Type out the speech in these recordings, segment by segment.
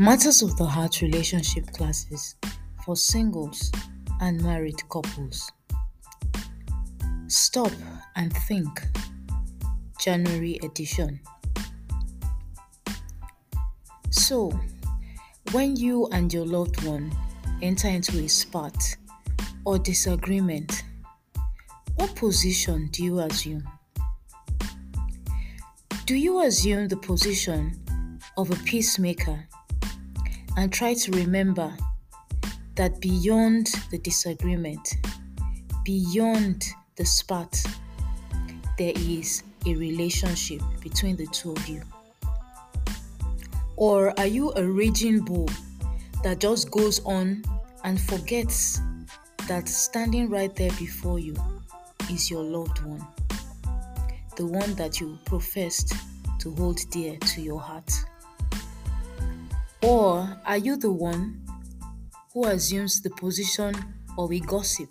Matters of the Heart relationship classes for singles and married couples. Stop and Think, January edition. So, when you and your loved one enter into a spat or disagreement, what position do you assume? Do you assume the position of a peacemaker and try to remember that beyond the disagreement, beyond the spat, there is a relationship between the two of you? Or are you a raging bull that just goes on and forgets that standing right there before you is your loved one, the one that you professed to hold dear to your heart? Or are you the one who assumes the position of a gossip?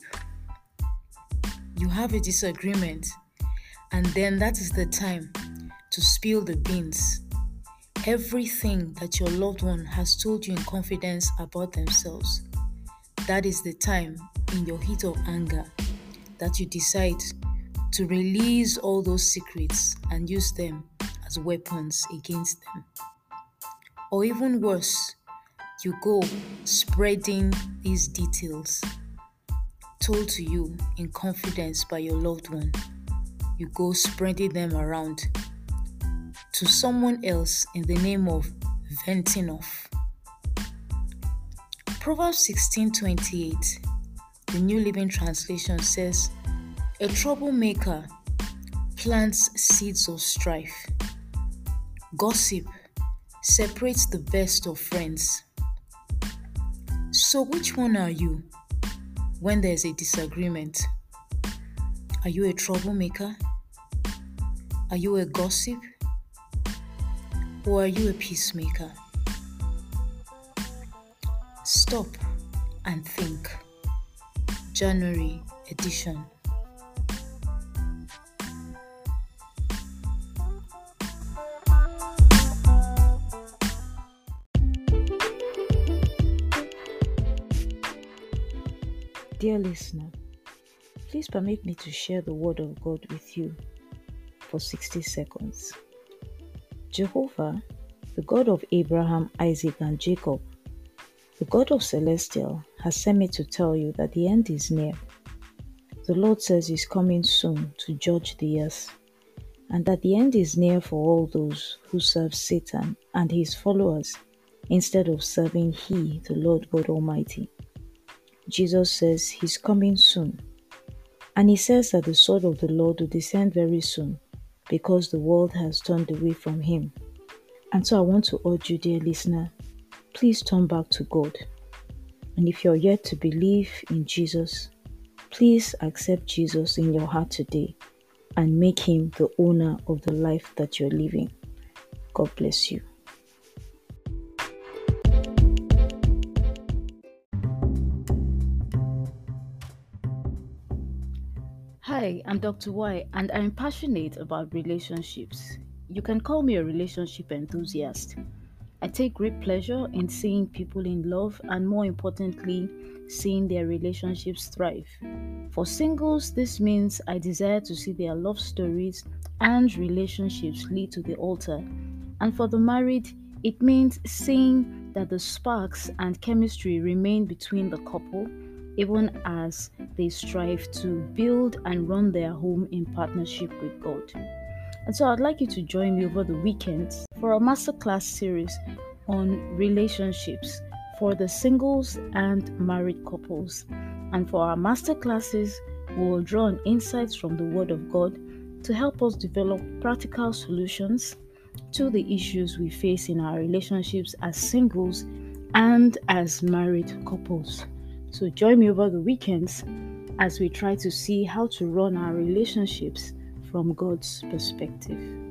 You have a disagreement, and then that is the time to spill the beans. Everything that your loved one has told you in confidence about themselves, that is the time in your heat of anger that you decide to release all those secrets and use them as weapons against them. Or even worse, you go spreading these details told to you in confidence by your loved one. You go spreading them around to someone else in the name of venting off. Proverbs 16:28, the New Living Translation says, "A troublemaker plants seeds of strife." Gossip separates the best of friends. So which one are you when there's a disagreement? Are you a troublemaker? Are you a gossip? Or are you a peacemaker? Stop and Think, January edition. Dear listener, please permit me to share the Word of God with you for 60 seconds. Jehovah, the God of Abraham, Isaac, and Jacob, the God of Celestial, has sent me to tell you that the end is near. The Lord says He's coming soon to judge the earth, and that the end is near for all those who serve Satan and his followers instead of serving He, the Lord God Almighty. Jesus says He's coming soon, and He says that the sword of the Lord will descend very soon because the world has turned away from Him. And so I want to urge you, dear listener, please turn back to God. And if you're yet to believe in Jesus, please accept Jesus in your heart today and make Him the owner of the life that you're living. God bless you. Hi, I'm Dr. Y, and I'm passionate about relationships. You can call me a relationship enthusiast. I take great pleasure in seeing people in love and, more importantly, seeing their relationships thrive. For singles, this means I desire to see their love stories and relationships lead to the altar. And for the married, it means seeing that the sparks and chemistry remain between the couple, even as they strive to build and run their home in partnership with God. And so I'd like you to join me over the weekend for a masterclass series on relationships for the singles and married couples. And for our masterclasses, we will draw on insights from the Word of God to help us develop practical solutions to the issues we face in our relationships as singles and as married couples. So join me over the weekends as we try to see how to run our relationships from God's perspective.